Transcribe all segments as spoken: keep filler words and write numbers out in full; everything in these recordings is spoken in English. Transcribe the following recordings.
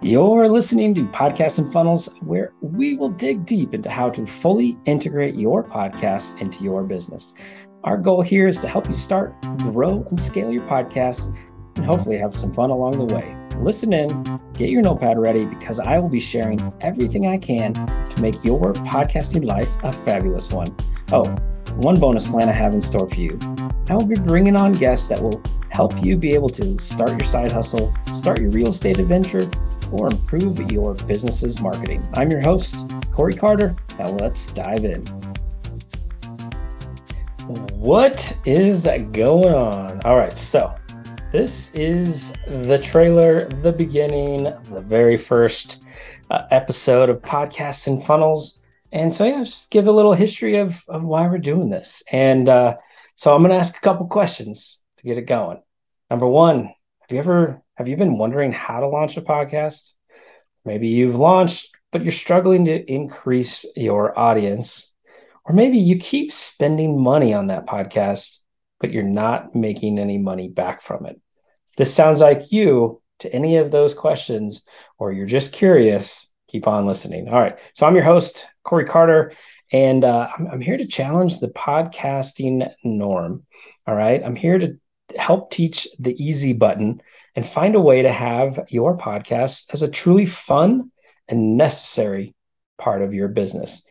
You're listening to Podcasts and Funnels, where we will dig deep into how to fully integrate your podcast into your business. Our goal here is to help you start, grow, and scale your podcast, and hopefully have some fun along the way. Listen in, get your notepad ready, because I will be sharing everything I can to make your podcasting life a fabulous one. Oh, one bonus plan I have in store for you. I will be bringing on guests that will help you be able to start your side hustle, start your real estate adventure, or improve your business's marketing. I'm your host, Cory Carter. Now let's dive in. What is going on? All right, so this is the trailer, the beginning, the very first uh, episode of Podcasts and Funnels. And so, yeah, just give a little history of, of why we're doing this. And uh, so I'm going to ask a couple questions to get it going. Number one, have you ever... Have you been wondering how to launch a podcast? Maybe you've launched, but you're struggling to increase your audience. Or maybe you keep spending money on that podcast, but you're not making any money back from it. If this sounds like you to any of those questions, or you're just curious, keep on listening. All right. So I'm your host, Cory Carter, and uh, I'm, I'm here to challenge the podcasting norm. All right. I'm here to help teach the easy button and find a way to have your podcast as a truly fun and necessary part of your business.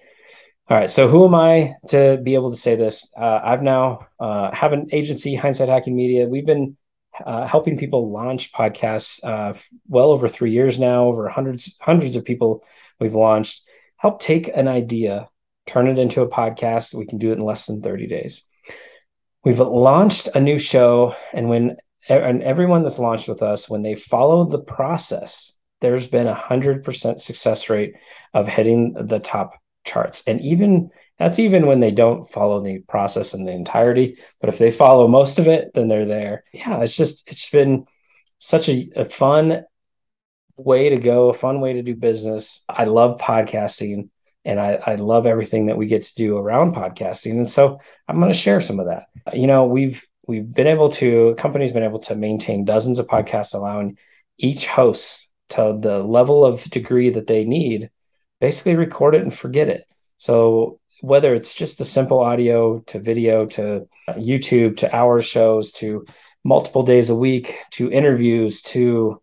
All right. So who am I to be able to say this? Uh, I've now uh, have an agency, Hindsight Hacking Media. We've been uh, helping people launch podcasts uh, well over three years now, over hundreds, hundreds of people we've launched. Help take an idea, turn it into a podcast. We can do it in less than thirty days. We've launched a new show, and when and everyone that's launched with us, when they follow the process, there's been a one hundred percent success rate of hitting the top charts. And even that's even when they don't follow the process in the entirety. But if they follow most of it, then they're there. Yeah, it's just it's been such a, a fun way to go, a fun way to do business. I love podcasting, and I, I love everything that we get to do around podcasting. And so I'm going to share some of that. You know, we've we've been able to, companies been able to maintain dozens of podcasts, allowing each host to the level of degree that they need, basically record it and forget it. So whether it's just the simple audio to video to YouTube to hour shows to multiple days a week to interviews to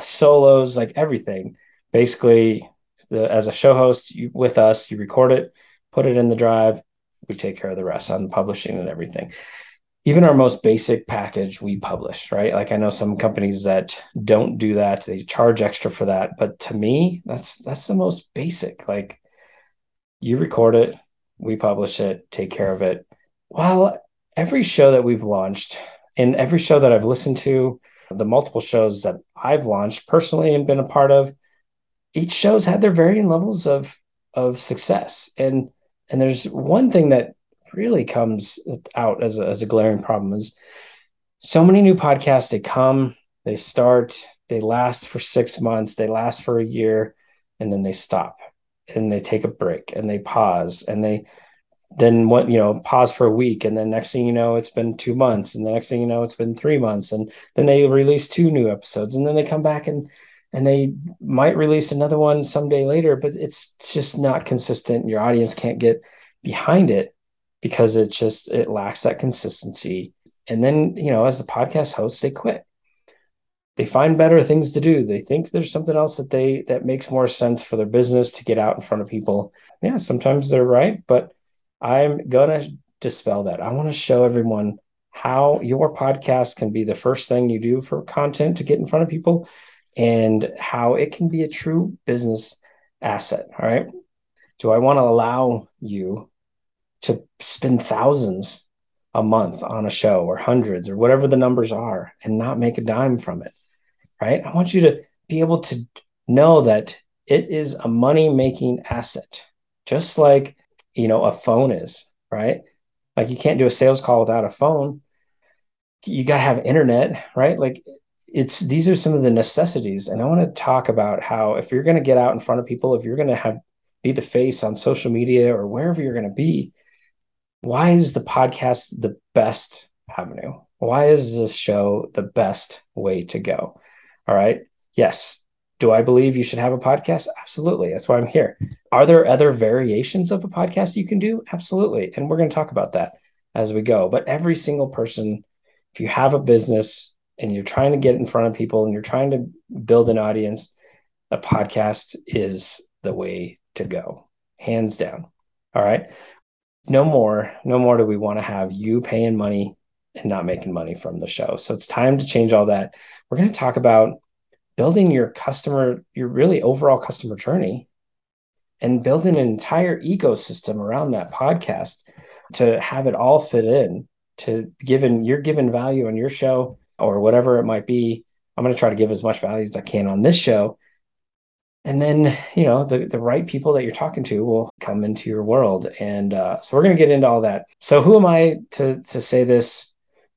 solos, like everything, basically. The, as a show host you, with us, you record it, put it in the drive. We take care of the rest on the publishing and everything. Even our most basic package, we publish, right? Like I know some companies that don't do that. They charge extra for that. But to me, that's that's the most basic. Like you record it, we publish it, take care of it. While every show that we've launched and every show that I've listened to, the multiple shows that I've launched personally and been a part of, each show's had their varying levels of of success. And and there's one thing that really comes out as a, as a glaring problem is so many new podcasts, they come, they start, they last for six months, they last for a year, and then they stop and they take a break and they pause and they then what, you know, pause for a week. And then next thing you know, it's been two months. And the next thing you know, it's been three months. And then they release two new episodes and then they come back and And they might release another one someday later, but it's just not consistent. Your audience can't get behind it because it just, it lacks that consistency. And then, you know, as the podcast hosts, they quit. They find better things to do. They think there's something else that they, that makes more sense for their business to get out in front of people. Yeah, sometimes they're right, but I'm going to dispel that. I want to show everyone how your podcast can be the first thing you do for content to get in front of people, and how it can be a true business asset. All right. Do I want to allow you to spend thousands a month on a show or hundreds or whatever the numbers are and not make a dime from it? Right. I want you to be able to know that it is a money-making asset, just like, you know, a phone is, right? Like you can't do a sales call without a phone. You got to have internet, right? Like It's these are some of the necessities. And I want to talk about how if you're going to get out in front of people, if you're going to have be the face on social media or wherever you're going to be, why is the podcast the best avenue? Why is this show the best way to go? All right. Yes, Do I believe you should have a podcast? Absolutely. That's why I'm here. Are there other variations of a podcast you can do? Absolutely. And we're going to talk about that as we go. But every single person, if you have a business and you're trying to get in front of people and you're trying to build an audience, a podcast is the way to go, hands down. All right. No more, no more do we want to have you paying money and not making money from the show. So it's time to change all that. We're going to talk about building your customer, your really overall customer journey, and building an entire ecosystem around that podcast to have it all fit in to given you're given value on your show or whatever it might be. I'm going to try to give as much value as I can on this show. And then, you know, the, the right people that you're talking to will come into your world. And uh, so we're going to get into all that. So who am I to, to say this?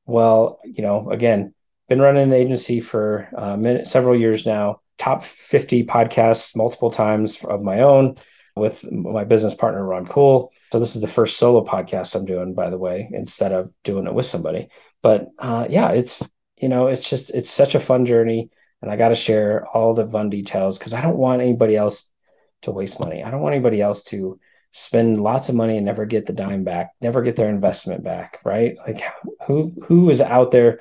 Well, you know, again, been running an agency for uh, minute, several years now, top fifty podcasts multiple times of my own with my business partner, Ron Cool. So this is the first solo podcast I'm doing, by the way, instead of doing it with somebody. But uh, yeah, it's, you know, it's just, it's such a fun journey. And I got to share all the fun details because I don't want anybody else to waste money. I don't want anybody else to spend lots of money and never get the dime back, never get their investment back, right? Like who who is out there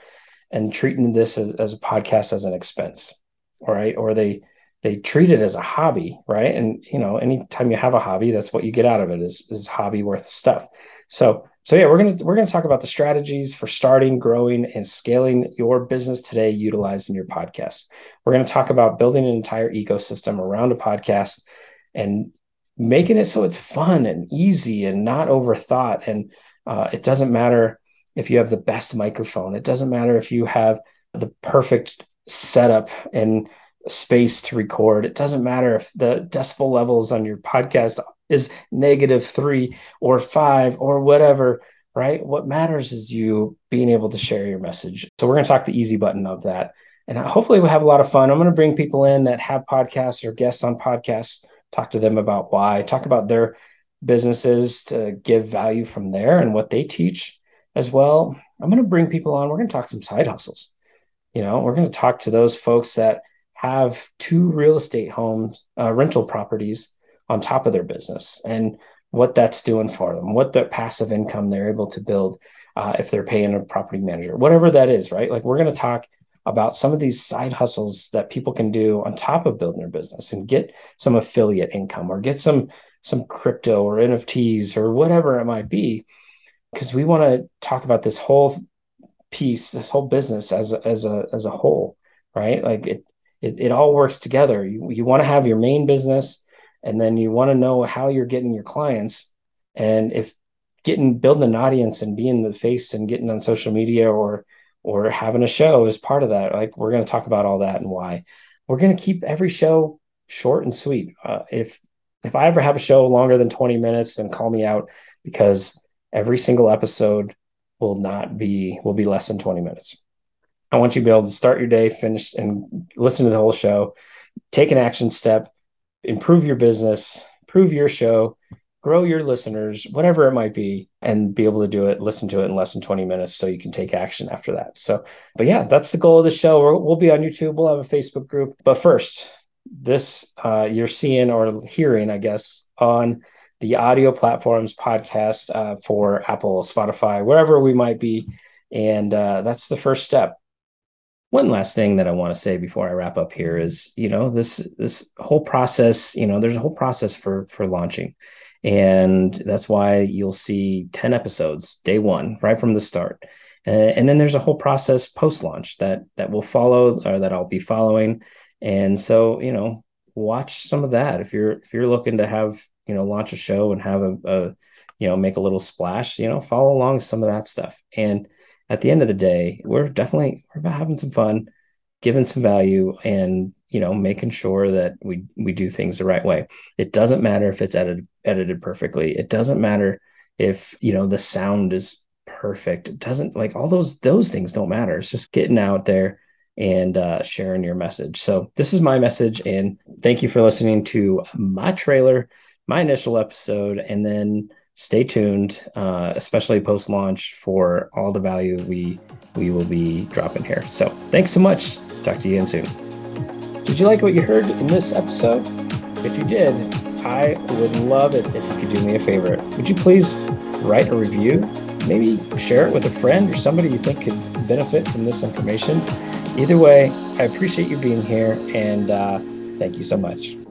and treating this as, as a podcast as an expense, all right? Or they they treat it as a hobby, right? And, you know, anytime you have a hobby, that's what you get out of it is, is hobby worth stuff. So, so yeah, we're going to we're going to talk about the strategies for starting, growing, and scaling your business today utilizing your podcast. We're going to talk about building an entire ecosystem around a podcast and making it so it's fun and easy and not overthought. And uh, it doesn't matter if you have the best microphone. It doesn't matter if you have the perfect setup and space to record. It doesn't matter if the decibel levels on your podcast is negative three or five or whatever, right? What matters is you being able to share your message. So we're going to talk the easy button of that. And hopefully we'll have a lot of fun. I'm going to bring people in that have podcasts or guests on podcasts, talk to them about why, talk about their businesses to give value from there and what they teach as well. I'm going to bring people on. We're going to talk some side hustles. You know, we're going to talk to those folks that have two real estate homes, uh, rental properties on top of their business and what that's doing for them, what the passive income they're able to build uh, if they're paying a property manager, whatever that is, right? Like we're going to talk about some of these side hustles that people can do on top of building their business and get some affiliate income or get some, some crypto or N F Ts or whatever it might be, because we want to talk about this whole piece, this whole business as a, as a, as a whole, right? Like it, It, it all works together. You, you want to have your main business, and then you want to know how you're getting your clients. And if getting building an audience and being the face and getting on social media or or having a show is part of that. Like we're going to talk about all that and why. We're going to keep every show short and sweet. Uh, if if I ever have a show longer than twenty minutes, then call me out because every single episode will not be will be less than twenty minutes. I want you to be able to start your day, finish, and listen to the whole show, take an action step, improve your business, improve your show, grow your listeners, whatever it might be, and be able to do it, listen to it in less than twenty minutes so you can take action after that. So, but yeah, that's the goal of the show. We're, we'll be on YouTube. We'll have a Facebook group. But first, this uh, you're seeing or hearing, I guess, on the audio platforms podcast uh, for Apple, Spotify, wherever we might be. And uh, that's the first step. One last thing that I want to say before I wrap up here is, you know, this this whole process, you know, there's a whole process for for launching. And that's why you'll see ten episodes, day one, right from the start. And, and then there's a whole process post-launch that that will follow or that I'll be following. And so, you know, watch some of that. If you're if you're looking to have, you know, launch a show and have a, a you know, make a little splash, you know, follow along some of that stuff. And at the end of the day, we're definitely we're about having some fun, giving some value, and you know, making sure that we we do things the right way. It doesn't matter if it's edited edited perfectly. It doesn't matter if you know the sound is perfect. It doesn't like all those those things don't matter. It's just getting out there and uh, sharing your message. So this is my message, and thank you for listening to my trailer, my initial episode, and then. Stay tuned, uh, especially post-launch, for all the value we we will be dropping here. So thanks so much. Talk to you again soon. Did you like what you heard in this episode? If you did, I would love it if you could do me a favor. Would you please write a review? Maybe share it with a friend or somebody you think could benefit from this information. Either way, I appreciate you being here, and uh, thank you so much.